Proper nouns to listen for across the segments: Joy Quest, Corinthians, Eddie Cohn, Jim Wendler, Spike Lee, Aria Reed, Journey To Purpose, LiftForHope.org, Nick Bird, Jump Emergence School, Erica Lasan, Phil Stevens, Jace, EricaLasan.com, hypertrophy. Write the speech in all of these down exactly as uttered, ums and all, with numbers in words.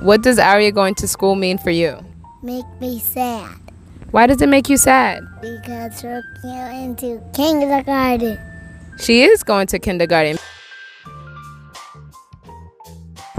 What does Aria going to school mean for you? Make me sad. Why does it make you sad? Because we're going to kindergarten. She is going to kindergarten.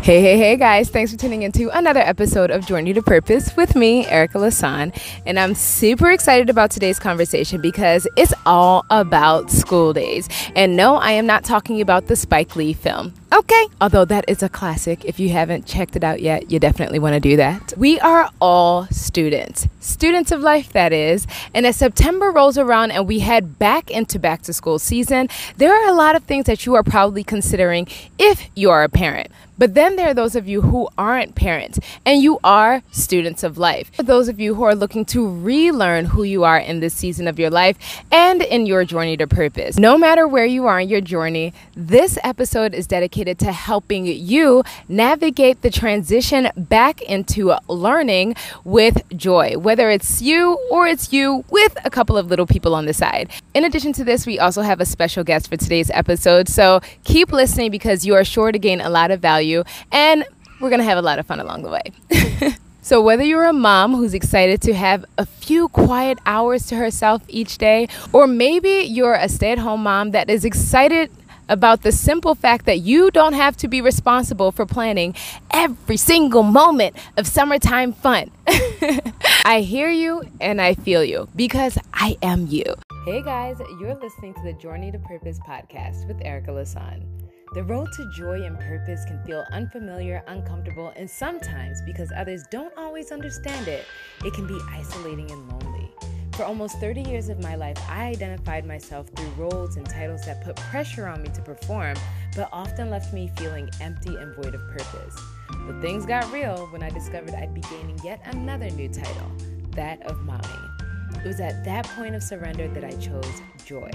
Hey, hey, hey, guys. Thanks for tuning in to another episode of Journey to Purpose with me, Erica Lasan. And I'm super excited about today's conversation because it's all about school days. And no, I am not talking about the Spike Lee film. Okay, although that is a classic. If you haven't checked it out yet, you definitely want to do that. We are all students, students of life, that is. And as September rolls around and we head back into back to school season, there are a lot of things that you are probably considering if you are a parent. But then there are those of you who aren't parents and you are students of life. For those of you who are looking to relearn who you are in this season of your life and in your journey to purpose. No matter where you are in your journey, this episode is dedicated to helping you navigate the transition back into learning with joy, whether it's you or it's you with a couple of little people on the side. In addition to this, we also have a special guest for today's episode. So keep listening because you are sure to gain a lot of value and we're going to have a lot of fun along the way. So whether you're a mom who's excited to have a few quiet hours to herself each day, or maybe you're a stay-at-home mom that is excited about the simple fact that you don't have to be responsible for planning every single moment of summertime fun. I hear you and I feel you because I am you. Hey guys, you're listening to the Journey to Purpose podcast with Erica Lasan. The road to joy and purpose can feel unfamiliar, uncomfortable, and sometimes because others don't always understand it, it can be isolating and lonely. For almost thirty years of my life, I identified myself through roles and titles that put pressure on me to perform, but often left me feeling empty and void of purpose. But things got real when I discovered I'd be gaining yet another new title, that of mommy. It was at that point of surrender that I chose joy.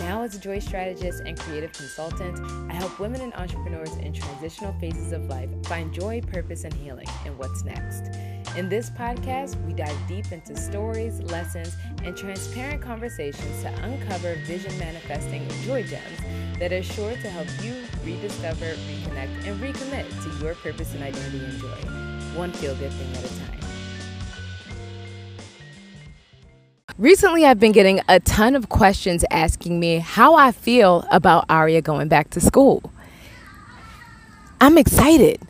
Now as a joy strategist and creative consultant, I help women and entrepreneurs in transitional phases of life find joy, purpose, and healing in what's next. In this podcast, we dive deep into stories, lessons, and transparent conversations to uncover vision manifesting joy gems that are sure to help you rediscover, reconnect, and recommit to your purpose and identity and joy, one feel-good thing at a time. Recently, I've been getting a ton of questions asking me how I feel about Aria going back to school. I'm excited.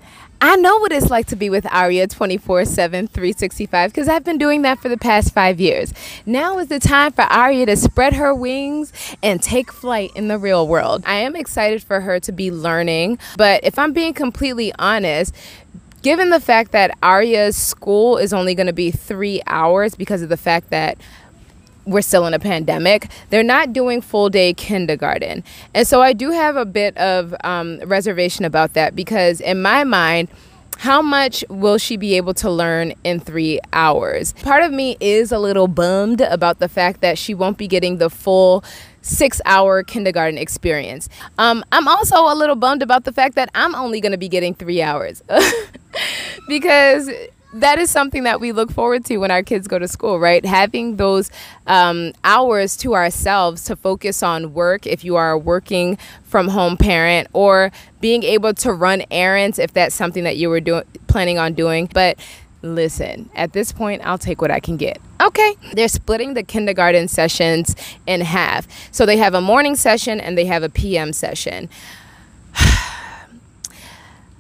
I know what it's like to be with Aria twenty-four seven, three sixty-five because I've been doing that for the past five years. Now is the time for Aria to spread her wings and take flight in the real world. I am excited for her to be learning, but if I'm being completely honest, given the fact that Aria's school is only going to be three hours because of the fact that we're still in a pandemic, they're not doing full day kindergarten. And so I do have a bit of um, reservation about that because in my mind, how much will she be able to learn in three hours? Part of me is a little bummed about the fact that she won't be getting the full six hour kindergarten experience. Um, I'm also a little bummed about the fact that I'm only going to be getting three hours because that is something that we look forward to when our kids go to school, right? Having those um, hours to ourselves to focus on work if you are a working from home parent, or being able to run errands if that's something that you were do- planning on doing. But listen, at this point, I'll take what I can get. Okay, they're splitting the kindergarten sessions in half. So they have a morning session and they have a P M session.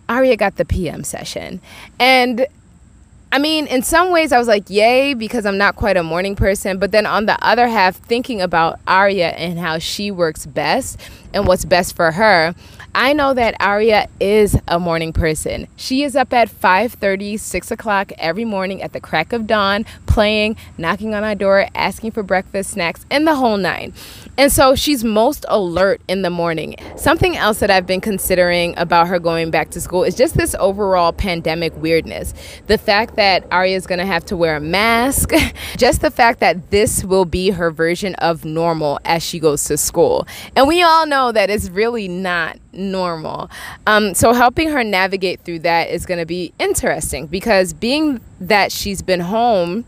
Aria got the P M session. And I mean, in some ways I was like, yay, because I'm not quite a morning person. But then on the other half, thinking about Aria and how she works best and what's best for her, I know that Aria is a morning person. She is up at five thirty, six o'clock every morning at the crack of dawn, playing, knocking on our door, asking for breakfast, snacks, and the whole nine. And so she's most alert in the morning. Something else that I've been considering about her going back to school is just this overall pandemic weirdness. The fact that Aria is going to have to wear a mask, just the fact that this will be her version of normal as she goes to school. And we all know that it's really not normal. Um, so helping her navigate through that is going to be interesting because being that she's been home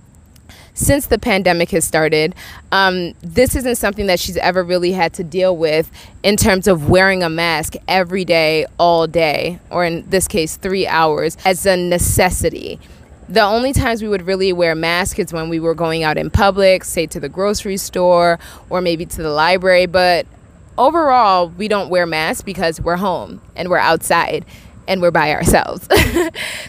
since the pandemic has started. Um, this isn't something that she's ever really had to deal with in terms of wearing a mask every day, all day, or in this case, three hours as a necessity. The only times we would really wear masks is when we were going out in public, say to the grocery store or maybe to the library. But overall, we don't wear masks because we're home and we're outside and we're by ourselves.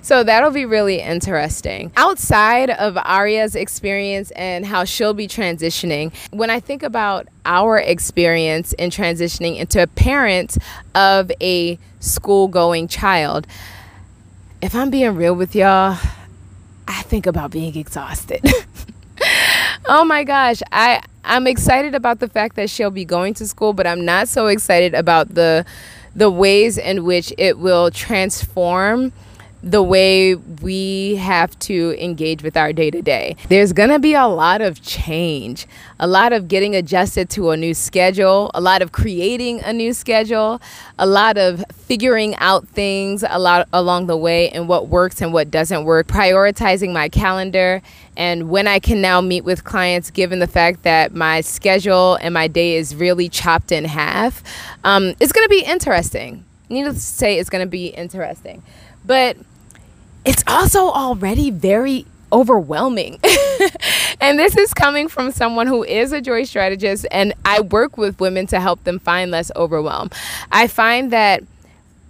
So that'll be really interesting. Outside of Aria's experience and how she'll be transitioning, when I think about our experience in transitioning into a parent of a school-going child, if I'm being real with y'all, I think about being exhausted. Oh my gosh, I, I'm excited about the fact that she'll be going to school, but I'm not so excited about the the ways in which it will transform the way we have to engage with our day-to-day. There's gonna be a lot of change, a lot of getting adjusted to a new schedule, a lot of creating a new schedule, a lot of figuring out things a lot along the way and what works and what doesn't work, prioritizing my calendar and when I can now meet with clients, given the fact that my schedule and my day is really chopped in half. Um, it's gonna be interesting. Needless to say, it's gonna be interesting. But it's also already very overwhelming. And this is coming from someone who is a joy strategist, and I work with women to help them find less overwhelm. I find that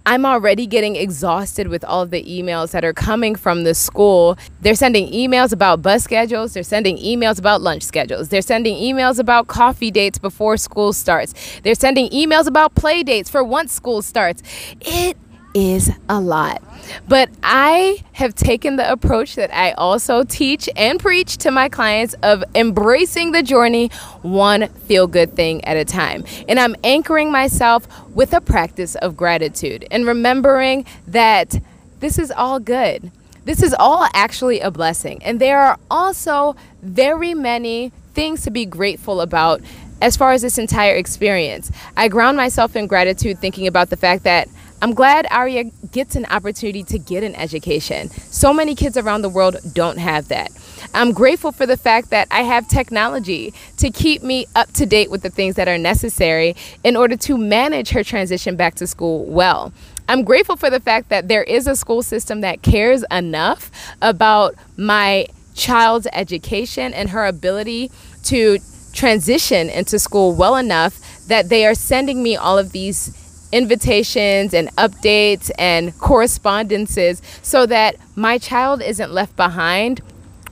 I'm already getting exhausted with all of the emails that are coming from the school. They're sending emails about bus schedules. They're sending emails about lunch schedules. They're sending emails about coffee dates before school starts. They're sending emails about play dates for once school starts. It is a lot. But I have taken the approach that I also teach and preach to my clients of embracing the journey one feel-good thing at a time. And I'm anchoring myself with a practice of gratitude and remembering that this is all good. This is all actually a blessing. And there are also very many things to be grateful about as far as this entire experience. I ground myself in gratitude, thinking about the fact that I'm glad Aria gets an opportunity to get an education. So many kids around the world don't have that. I'm grateful for the fact that I have technology to keep me up to date with the things that are necessary in order to manage her transition back to school well. I'm grateful for the fact that there is a school system that cares enough about my child's education and her ability to transition into school well enough that they are sending me all of these invitations and updates and correspondences so that my child isn't left behind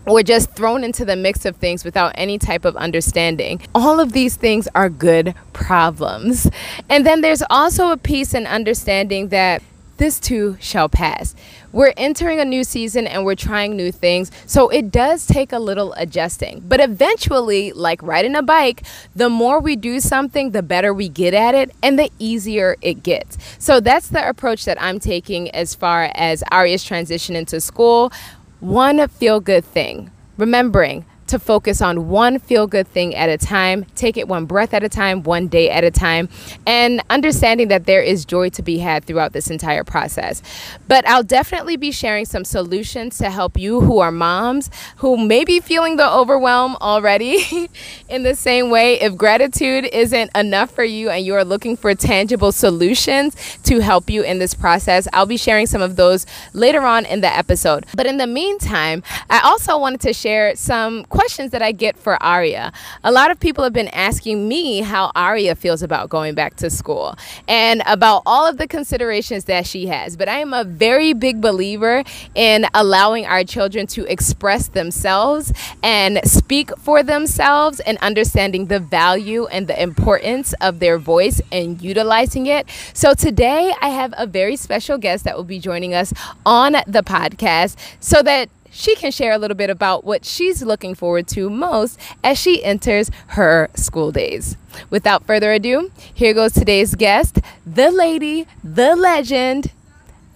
or just thrown into the mix of things without any type of understanding. All of these things are good problems. And then there's also a piece in understanding that this too shall pass. We're entering a new season and we're trying new things, so it does take a little adjusting. But eventually, like riding a bike, the more we do something, the better we get at it and the easier it gets. So that's the approach that I'm taking as far as Aria's transition into school. One feel-good thing. Remembering to focus on one feel-good thing at a time, take it one breath at a time, one day at a time, and understanding that there is joy to be had throughout this entire process. But I'll definitely be sharing some solutions to help you who are moms, who may be feeling the overwhelm already. In the same way, if gratitude isn't enough for you and you are looking for tangible solutions to help you in this process, I'll be sharing some of those later on in the episode. But in the meantime, I also wanted to share some questions Questions that I get for Aria. A lot of people have been asking me how Aria feels about going back to school and about all of the considerations that she has. But I am a very big believer in allowing our children to express themselves and speak for themselves and understanding the value and the importance of their voice and utilizing it. So today I have a very special guest that will be joining us on the podcast so that she can share a little bit about what she's looking forward to most as she enters her school days. Without further ado, here goes today's guest, the lady, the legend,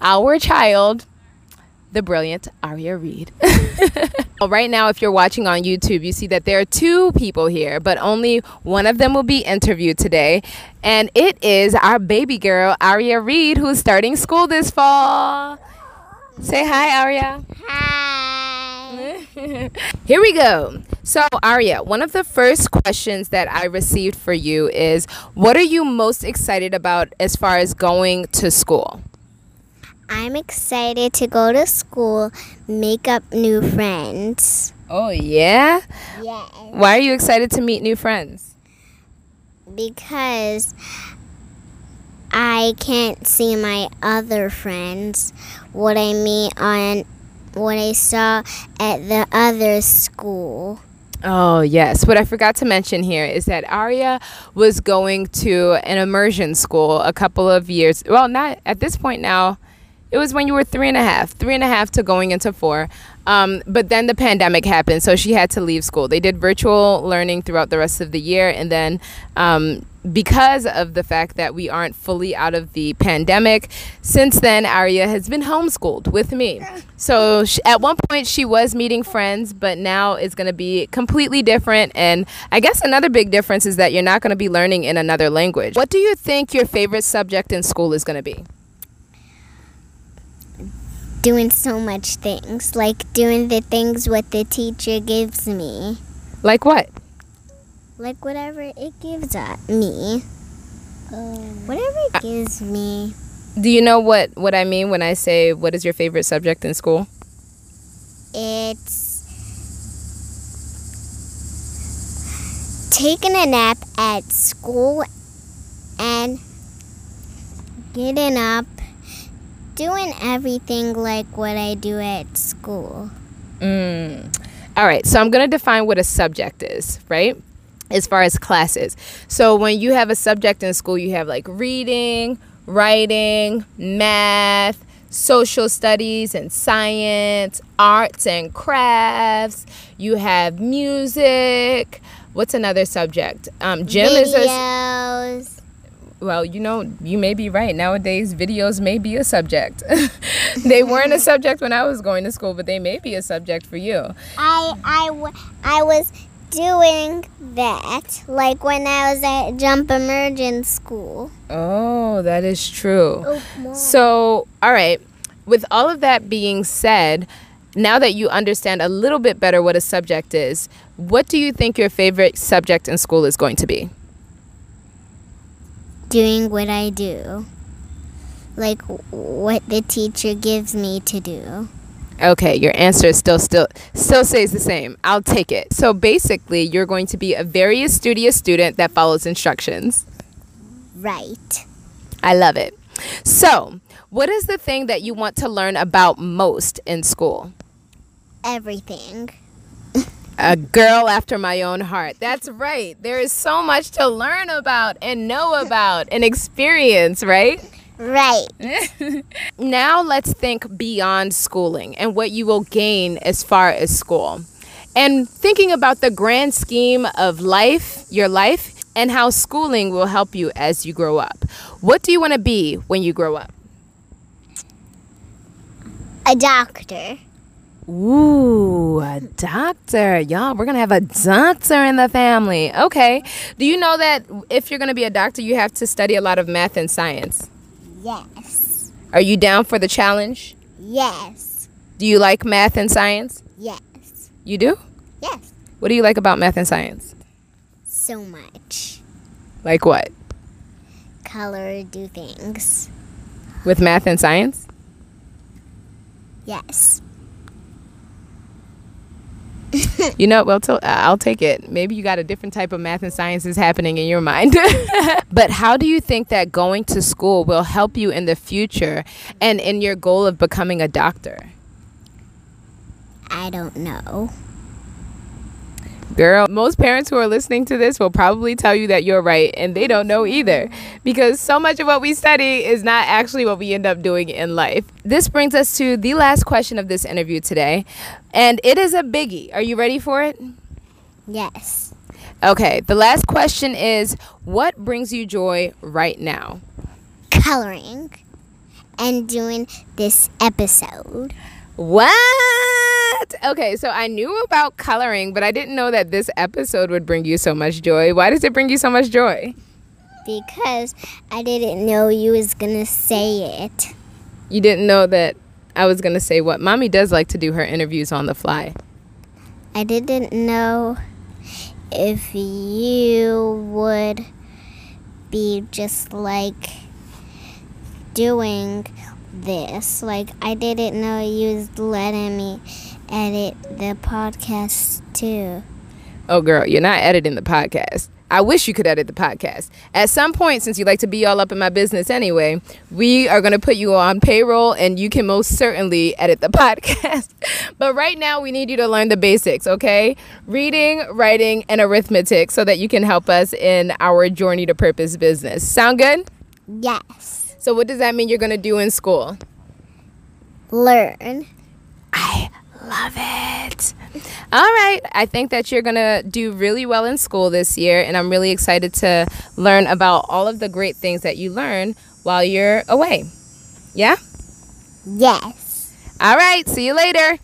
our child, the brilliant Aria Reed. Right now, if you're watching on YouTube, you see that there are two people here, but only one of them will be interviewed today. And it is our baby girl, Aria Reed, who's starting school this fall. Say hi, Aria. Hi. Here we go. So, Aria, one of the first questions that I received for you is, what are you most excited about as far as going to school? I'm excited to go to school, make up new friends. Oh, yeah? Yeah. Why are you excited to meet new friends? Because I can't see my other friends. What I meet on what I saw at the other school. Oh, yes. What I forgot to mention here is that Aria was going to an immersion school a couple of years. Well, not at this point now. It was when you were three and a half, three and a half to going into four. Um, but then the pandemic happened, so she had to leave school. They did virtual learning throughout the rest of the year. And then um, because of the fact that we aren't fully out of the pandemic, since then, Aria has been homeschooled with me. So she, at one point, she was meeting friends, but now it's going to be completely different. And I guess another big difference is that you're not going to be learning in another language. What do you think your favorite subject in school is going to be? Doing so much things, like doing the things what the teacher gives me. Like what? Like whatever it gives at me. Um, whatever it uh, gives me. Do you know what, what I mean when I say what is your favorite subject in school? It's taking a nap at school and getting up. Doing everything like what I do at school. Mm. All right, so I'm going to define what a subject is, right? As far as classes. So when you have a subject in school, you have like reading, writing, math, social studies and science, arts and crafts. You have music. What's another subject? Um, gym Videos. is a... Videos. Well, you know, you may be right. Nowadays, videos may be a subject. They weren't a subject when I was going to school, but they may be a subject for you. I, I, w I was doing that, like when I was at Jump Emergence School. Oh, that is true. Oh, so, all right, with all of that being said, now that you understand a little bit better what a subject is, what do you think your favorite subject in school is going to be? Doing what I do, like what the teacher gives me to do. Okay, your answer still still still stays the same. I'll take it. So basically, you're going to be a very studious student that follows instructions. Right. I love it. So, what is the thing that you want to learn about most in school? Everything. A girl after my own heart. That's right. There is so much to learn about and know about and experience, right? Right. Now let's think beyond schooling and what you will gain as far as school. And thinking about the grand scheme of life, your life, and how schooling will help you as you grow up. What do you want to be when you grow up? A doctor. Ooh, a doctor. Y'all, we're going to have a doctor in the family. Okay. Do you know that if you're going to be a doctor, you have to study a lot of math and science? Yes. Are you down for the challenge? Yes. Do you like math and science? Yes. You do? Yes. What do you like about math and science? So much. Like what? Color, do things. With math and science? Yes. You know, well, t- I'll take it. Maybe you got a different type of math and sciences happening in your mind. But how do you think that going to school will help you in the future and in your goal of becoming a doctor? I don't know. Girl, most parents who are listening to this will probably tell you that you're right, and they don't know either, because so much of what we study is not actually what we end up doing in life. This brings us to the last question of this interview today, and it is a biggie. Are you ready for it? Yes. Okay, the last question is, what brings you joy right now? Coloring and doing this episode. What? Okay, so I knew about coloring, but I didn't know that this episode would bring you so much joy. Why does it bring you so much joy? Because I didn't know you was going to say it. You didn't know that I was going to say what? Mommy does like to do her interviews on the fly. I didn't know if you would be just like doing this. Like, I didn't know you was letting me edit the podcast too. Oh, girl, you're not editing the podcast. I wish you could edit the podcast. At some point, since you like to be all up in my business anyway, we are going to put you on payroll and you can most certainly edit the podcast. But right now, we need you to learn the basics, okay? Reading, writing, and arithmetic so that you can help us in our Journey to Purpose business. Sound good? Yes. So what does that mean you're going to do in school? Learn. I love it. All right. I think that you're going to do really well in school this year, and I'm really excited to learn about all of the great things that you learn while you're away. Yeah? Yes. All right. See you later.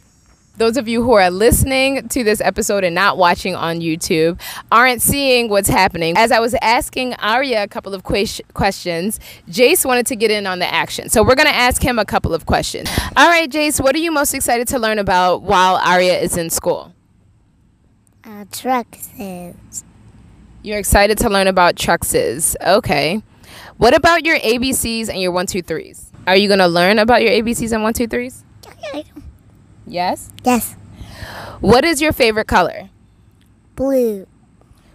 Those of you who are listening to this episode and not watching on YouTube aren't seeing what's happening. As I was asking Aria a couple of que- questions, Jace wanted to get in on the action. So we're going to ask him a couple of questions. All right, Jace, what are you most excited to learn about while Aria is in school? Uh, truxes. You're excited to learn about truxes. Okay. What about your A B Cs and your one two threes? Are you going to learn about your A B Cs and one two threes? Okay. Yes? Yes. What is your favorite color? Blue.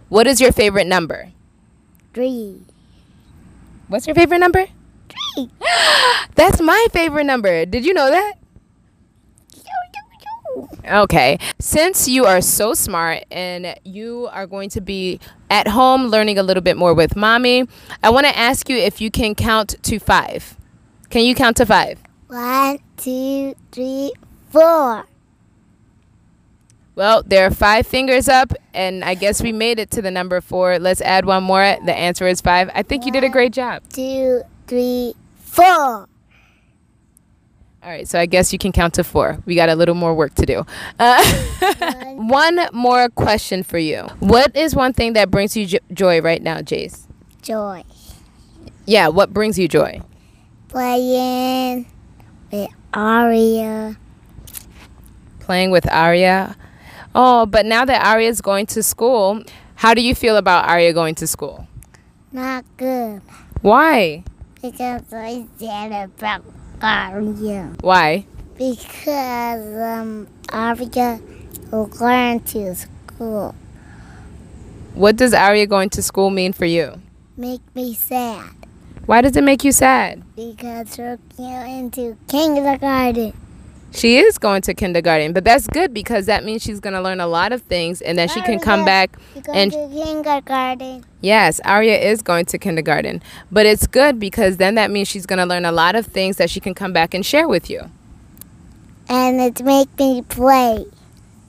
What is your favorite number? Three. What's your favorite number? Three. That's my favorite number. Did you know that? Okay. Since you are so smart and you are going to be at home learning a little bit more with mommy, I want to ask you if you can count to five. Can you count to five? One, two, three, four. Four. Well, there are five fingers up, and I guess we made it to the number four. Let's add one more. The answer is five. I think one, you did a great job. Two, three, four. All right, so I guess you can count to four. We got a little more work to do. Uh, one. one more question for you. What is one thing that brings you jo- joy right now, Jace? Joy. Yeah, what brings you joy? Playing with Aria. Playing with Aria. Oh, but now that Aria is going to school, how do you feel about Aria going to school? Not good. Why? Because I said about Aria. Why? Because um, Aria will learn to school. What does Aria going to school mean for you? Make me sad. Why does it make you sad? Because she'll go into kindergarten. She is going to kindergarten, but that's good because that means she's going to learn a lot of things and then she can come back and to kindergarten. Yes, Aria is going to kindergarten, but it's good because then that means she's going to learn a lot of things that she can come back and share with you. And it's make me play.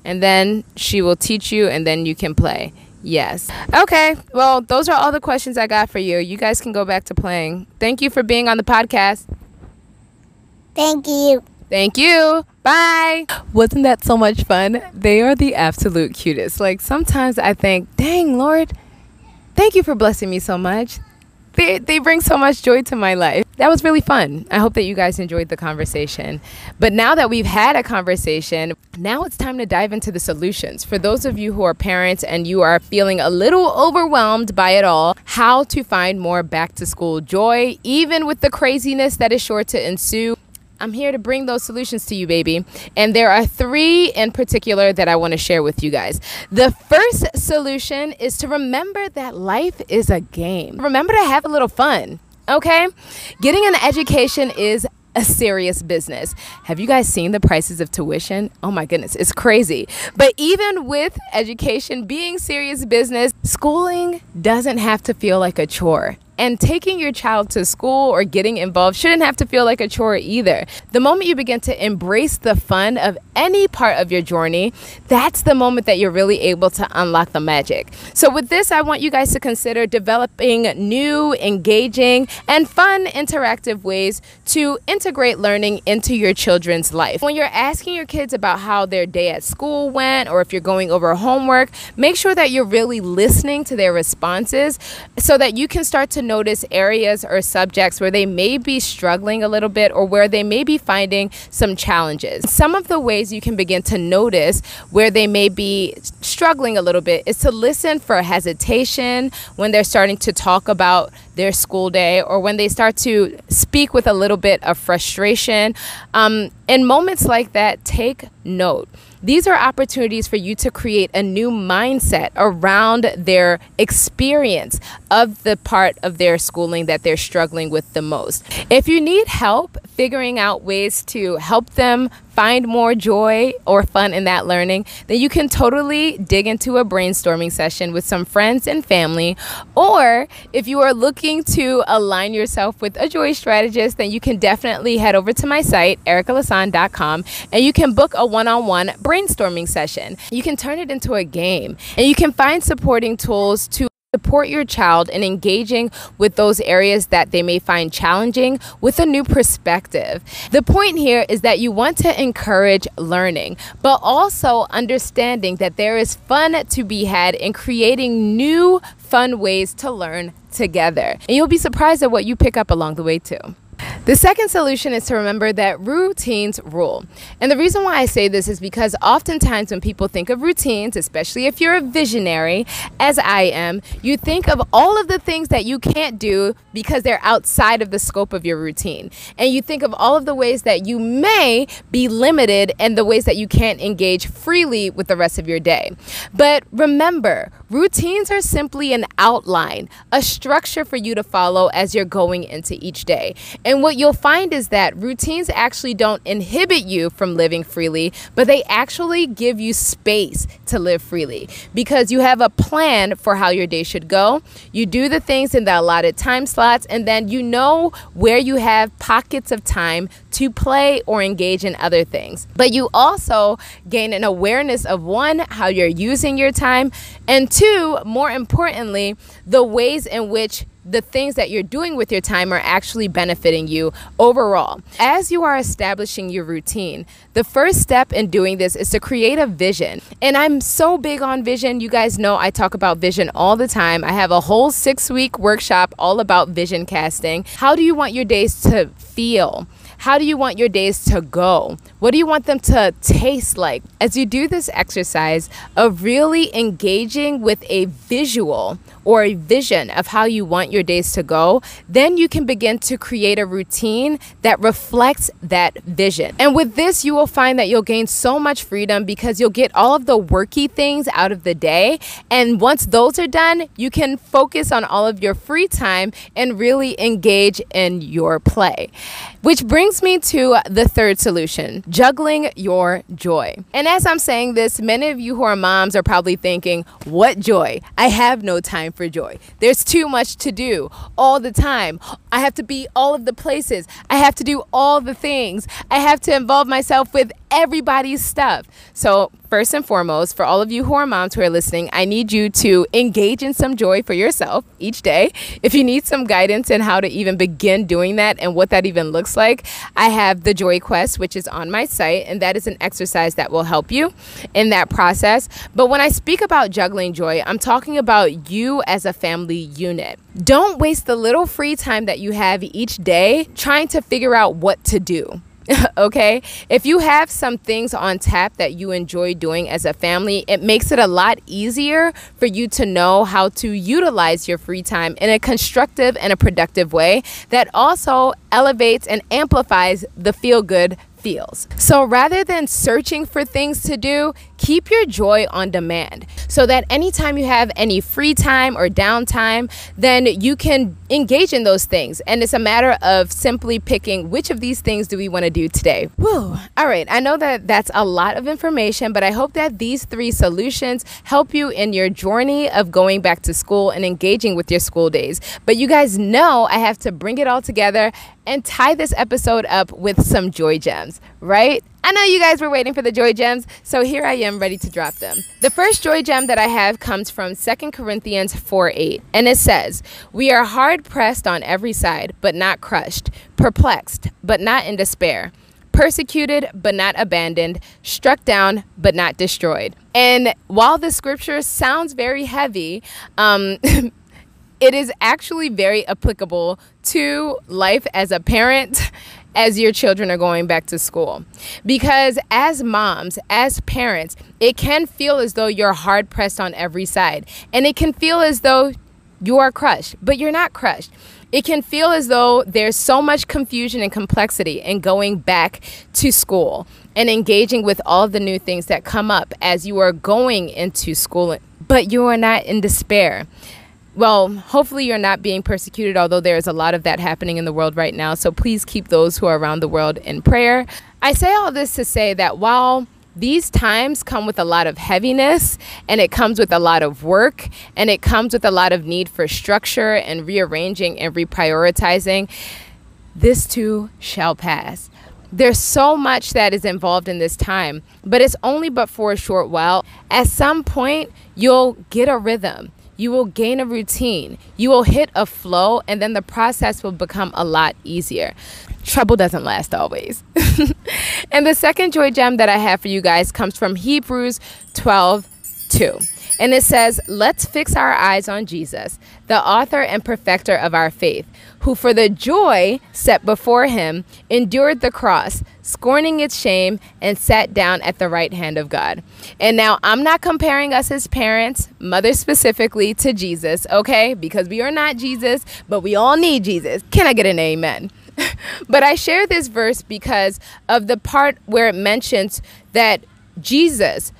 And then she will teach you and then you can play. Yes. Okay. Well, those are all the questions I got for you. You guys can go back to playing. Thank you for being on the podcast. Thank you. Thank you. Bye. Wasn't that so much fun? They are the absolute cutest. Like, sometimes I think, dang, Lord, thank you for blessing me so much. They, they bring so much joy to my life. That was really fun. I hope that you guys enjoyed the conversation. But now that we've had a conversation, now it's time to dive into the solutions. For those of you who are parents and you are feeling a little overwhelmed by it all, how to find more back to school joy, even with the craziness that is sure to ensue. I'm here to bring those solutions to you, baby. And there are three in particular that I want to share with you guys. The first solution is to remember that life is a game. Remember to have a little fun, okay? Getting an education is a serious business. Have you guys seen the prices of tuition? Oh my goodness, it's crazy. But even with education being serious business, schooling doesn't have to feel like a chore. And taking your child to school or getting involved shouldn't have to feel like a chore either. The moment you begin to embrace the fun of any part of your journey, that's the moment that you're really able to unlock the magic. So with this, I want you guys to consider developing new, engaging, and fun interactive ways to integrate learning into your children's life. When you're asking your kids about how their day at school went or if you're going over homework, make sure that you're really listening to their responses so that you can start to notice areas or subjects where they may be struggling a little bit or where they may be finding some challenges. Some of the ways you can begin to notice where they may be struggling a little bit is to listen for hesitation when they're starting to talk about their school day or when they start to speak with a little bit of frustration. Um, in moments like that, take note. These are opportunities for you to create a new mindset around their experience of the part of their schooling that they're struggling with the most. If you need help figuring out ways to help them find more joy or fun in that learning, then you can totally dig into a brainstorming session with some friends and family. Or if you are looking to align yourself with a joy strategist, then you can definitely head over to my site, Erica Lasan dot com, and you can book a one-on-one brainstorming session. You can turn it into a game, and you can find supporting tools to support your child in engaging with those areas that they may find challenging with a new perspective. The point here is that you want to encourage learning, but also understanding that there is fun to be had in creating new fun ways to learn together. And you'll be surprised at what you pick up along the way too. The second solution is to remember that routines rule. And the reason why I say this is because oftentimes when people think of routines, especially if you're a visionary, as I am, you think of all of the things that you can't do because they're outside of the scope of your routine. And you think of all of the ways that you may be limited and the ways that you can't engage freely with the rest of your day. But remember, routines are simply an outline, a structure for you to follow as you're going into each day. And what you'll find is that routines actually don't inhibit you from living freely, but they actually give you space to live freely because you have a plan for how your day should go. You do the things in the allotted time slots, and then you know where you have pockets of time to play or engage in other things. But you also gain an awareness of one, how you're using your time, and two, more importantly, the ways in which the things that you're doing with your time are actually benefiting you overall. As you are establishing your routine, the first step in doing this is to create a vision. And I'm so big on vision. You guys know I talk about vision all the time. I have a whole six-week workshop all about vision casting. How do you want your days to feel? How do you want your days to go? What do you want them to taste like? As you do this exercise of really engaging with a visual or a vision of how you want your days to go, then you can begin to create a routine that reflects that vision. And with this, you will find that you'll gain so much freedom because you'll get all of the worky things out of the day. And once those are done, you can focus on all of your free time and really engage in your play. Which brings me to the third solution, juggling your joy. And as I'm saying this, many of you who are moms are probably thinking, what joy? I have no time for joy. There's too much to do all the time. I have to be all of the places. I have to do all the things. I have to involve myself with everybody's stuff. So first and foremost, for all of you who are moms who are listening, I need you to engage in some joy for yourself each day. If you need some guidance in how to even begin doing that and what that even looks like, I have the Joy Quest, which is on my site, and that is an exercise that will help you in that process. But when I speak about juggling joy, I'm talking about you as a family unit. Don't waste the little free time that you have each day trying to figure out what to do. Okay? If you have some things on tap that you enjoy doing as a family, it makes it a lot easier for you to know how to utilize your free time in a constructive and a productive way that also elevates and amplifies the feel-good feels. So rather than searching for things to do, keep your joy on demand so that anytime you have any free time or downtime, then you can engage in those things. And it's a matter of simply picking which of these things do we want to do today. Woo. All right. I know that that's a lot of information, but I hope that these three solutions help you in your journey of going back to school and engaging with your school days. But you guys know I have to bring it all together and tie this episode up with some joy gems, right? I know you guys were waiting for the joy gems, so here I am ready to drop them. The first joy gem that I have comes from Second Corinthians four eight, and it says, "We are hard pressed on every side, but not crushed, perplexed, but not in despair, persecuted, but not abandoned, struck down, but not destroyed." And while the scripture sounds very heavy, um, it is actually very applicable to life as a parent as your children are going back to school. Because as moms, as parents, it can feel as though you're hard pressed on every side. And it can feel as though you are crushed, but you're not crushed. It can feel as though there's so much confusion and complexity in going back to school and engaging with all the new things that come up as you are going into school, but you are not in despair. Well, hopefully you're not being persecuted, although there is a lot of that happening in the world right now. So please keep those who are around the world in prayer. I say all this to say that while these times come with a lot of heaviness, and it comes with a lot of work, and it comes with a lot of need for structure and rearranging and reprioritizing, this too shall pass. There's so much that is involved in this time, but it's only but for a short while. At some point, you'll get a rhythm. You will gain a routine. You will hit a flow, and then the process will become a lot easier. Trouble doesn't last always. And the second joy gem that I have for you guys comes from Hebrews twelve two. And it says, "Let's fix our eyes on Jesus, the author and perfecter of our faith, who for the joy set before him endured the cross, scorning its shame, and sat down at the right hand of God." And now I'm not comparing us as parents, mothers specifically, to Jesus, okay? Because we are not Jesus, but we all need Jesus. Can I get an amen? But I share this verse because of the part where it mentions that Jesus,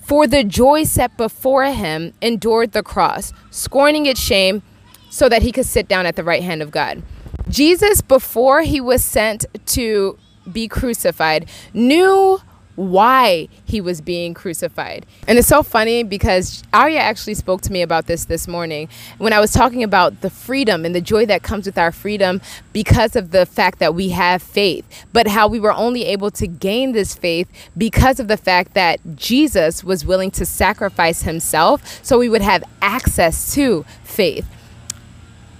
for the joy set before him, endured the cross, scorning its shame, so that he could sit down at the right hand of God. Jesus, before he was sent to be crucified, knew why he was being crucified. And it's so funny because Aria actually spoke to me about this this morning when I was talking about the freedom and the joy that comes with our freedom because of the fact that we have faith, but how we were only able to gain this faith because of the fact that Jesus was willing to sacrifice himself so we would have access to faith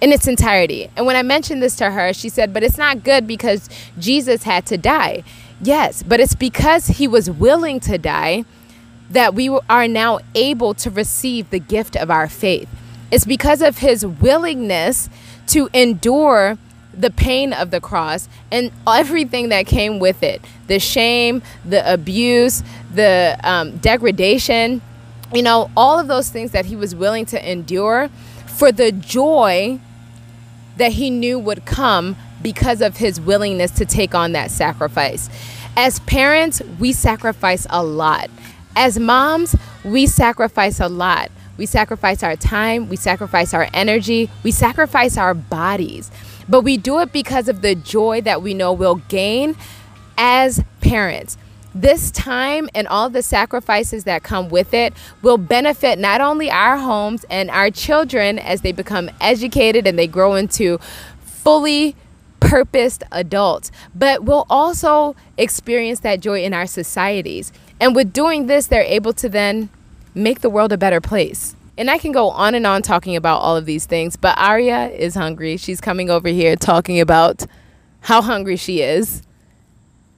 in its entirety. And when I mentioned this to her, she said, "But it's not good because Jesus had to die." Yes, but it's because he was willing to die that we are now able to receive the gift of our faith. It's because of his willingness to endure the pain of the cross and everything that came with it, the shame, the abuse, the um, degradation, you know, all of those things that he was willing to endure for the joy that he knew would come because of his willingness to take on that sacrifice. As parents, we sacrifice a lot. As moms, we sacrifice a lot. We sacrifice our time, we sacrifice our energy, we sacrifice our bodies. But we do it because of the joy that we know we'll gain as parents. This time and all the sacrifices that come with it will benefit not only our homes and our children as they become educated and they grow into fully purposed adults, but will also experience that joy in our societies. And with doing this, they're able to then make the world a better place. And I can go on and on talking about all of these things, but Aria is hungry. She's coming over here talking about how hungry she is.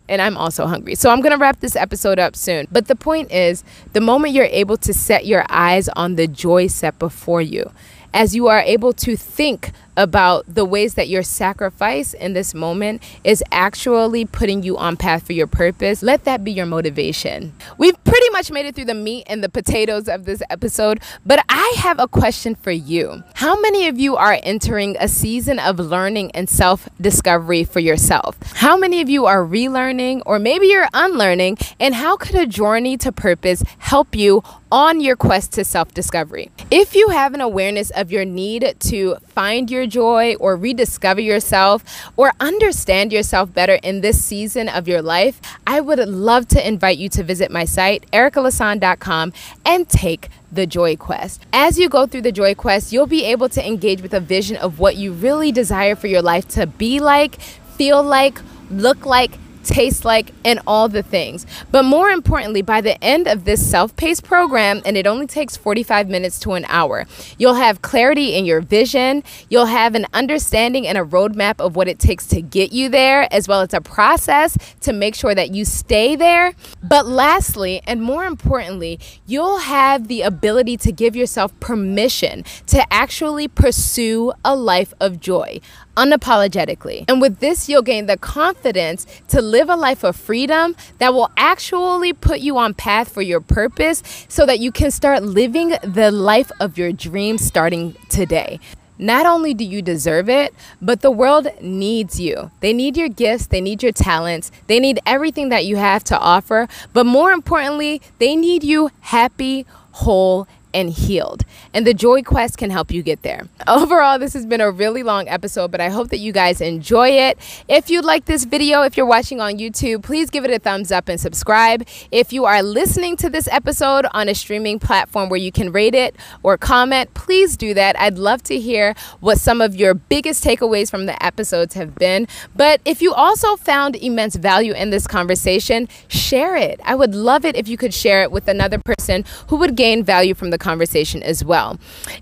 And I'm also hungry. So I'm going to wrap this episode up soon. But the point is, the moment you're able to set your eyes on the joy set before you, as you are able to think about the ways that your sacrifice in this moment is actually putting you on path for your purpose, let that be your motivation. We've pretty much made it through the meat and the potatoes of this episode, but I have a question for you. How many of you are entering a season of learning and self-discovery for yourself? How many of you are relearning, or maybe you're unlearning? And how could a journey to purpose help you on your quest to self-discovery? If you have an awareness of your need to find your joy or rediscover yourself or understand yourself better in this season of your life, I would love to invite you to visit my site, Erica Lasan dot com, and take the Joy Quest. As you go through the Joy Quest, you'll be able to engage with a vision of what you really desire for your life to be like, feel like, look like, tastes like, and all the things. But more importantly, by the end of this self-paced program, and it only takes forty-five minutes to an hour, you'll have clarity in your vision, you'll have an understanding and a roadmap of what it takes to get you there, as well as a process to make sure that you stay there. But lastly, and more importantly, you'll have the ability to give yourself permission to actually pursue a life of joy, unapologetically. And with this, you'll gain the confidence to live a life of freedom that will actually put you on path for your purpose so that you can start living the life of your dreams starting today. Not only do you deserve it, but the world needs you. They need your gifts, they need your talents, they need everything that you have to offer, but more importantly, they need you happy, whole, and healed. And the Joy Quest can help you get there. Overall, this has been a really long episode, but I hope that you guys enjoy it. If you like this video, if you're watching on YouTube, please give it a thumbs up and subscribe. If you are listening to this episode on a streaming platform where you can rate it or comment, please do that. I'd love to hear what some of your biggest takeaways from the episodes have been. But if you also found immense value in this conversation, share it. I would love it if you could share it with another person who would gain value from the conversation as well.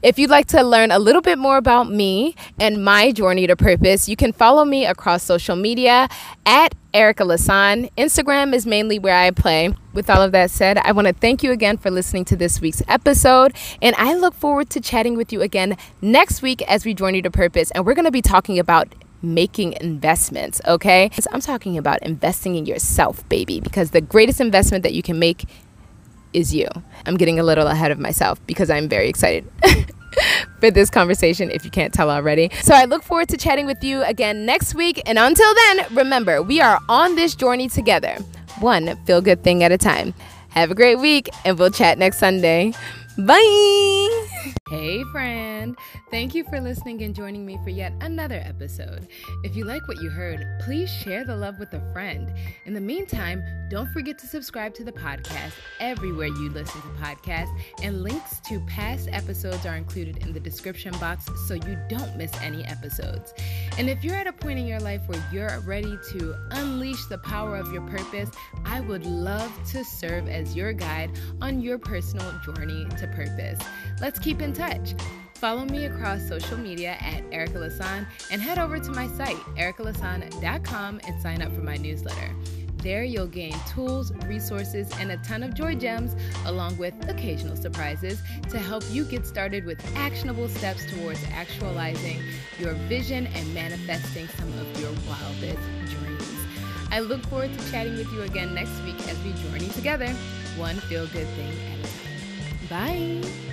If you'd like to learn a little bit more about me and my journey to purpose, you can follow me across social media at Erica Lasan. Instagram is mainly where I play. With all of that said, I want to thank you again for listening to this week's episode, and I look forward to chatting with you again next week as we journey to purpose, and we're going to be talking about making investments, okay? So I'm talking about investing in yourself, baby, because the greatest investment that you can make is you. I'm getting a little ahead of myself because I'm very excited for this conversation, if you can't tell already. So I look forward to chatting with you again next week. And until then, remember, we are on this journey together, one feel good thing at a time. Have a great week, and we'll chat next Sunday. Bye. Hey friend, thank you for listening and joining me for yet another episode. If you like what you heard, please share the love with a friend. In the meantime, don't forget to subscribe to the podcast everywhere you listen to podcasts, and links to past episodes are included in the description box so you don't miss any episodes. And if you're at a point in your life where you're ready to unleash the power of your purpose, I would love to serve as your guide on your personal journey to purpose. Let's keep in touch. Follow me across social media at Erica Lasan, and head over to my site, Erica Lasan dot com, and sign up for my newsletter. There you'll gain tools, resources, and a ton of joy gems, along with occasional surprises to help you get started with actionable steps towards actualizing your vision and manifesting some of your wildest dreams. I look forward to chatting with you again next week as we journey together, one feel-good thing at a time. Bye!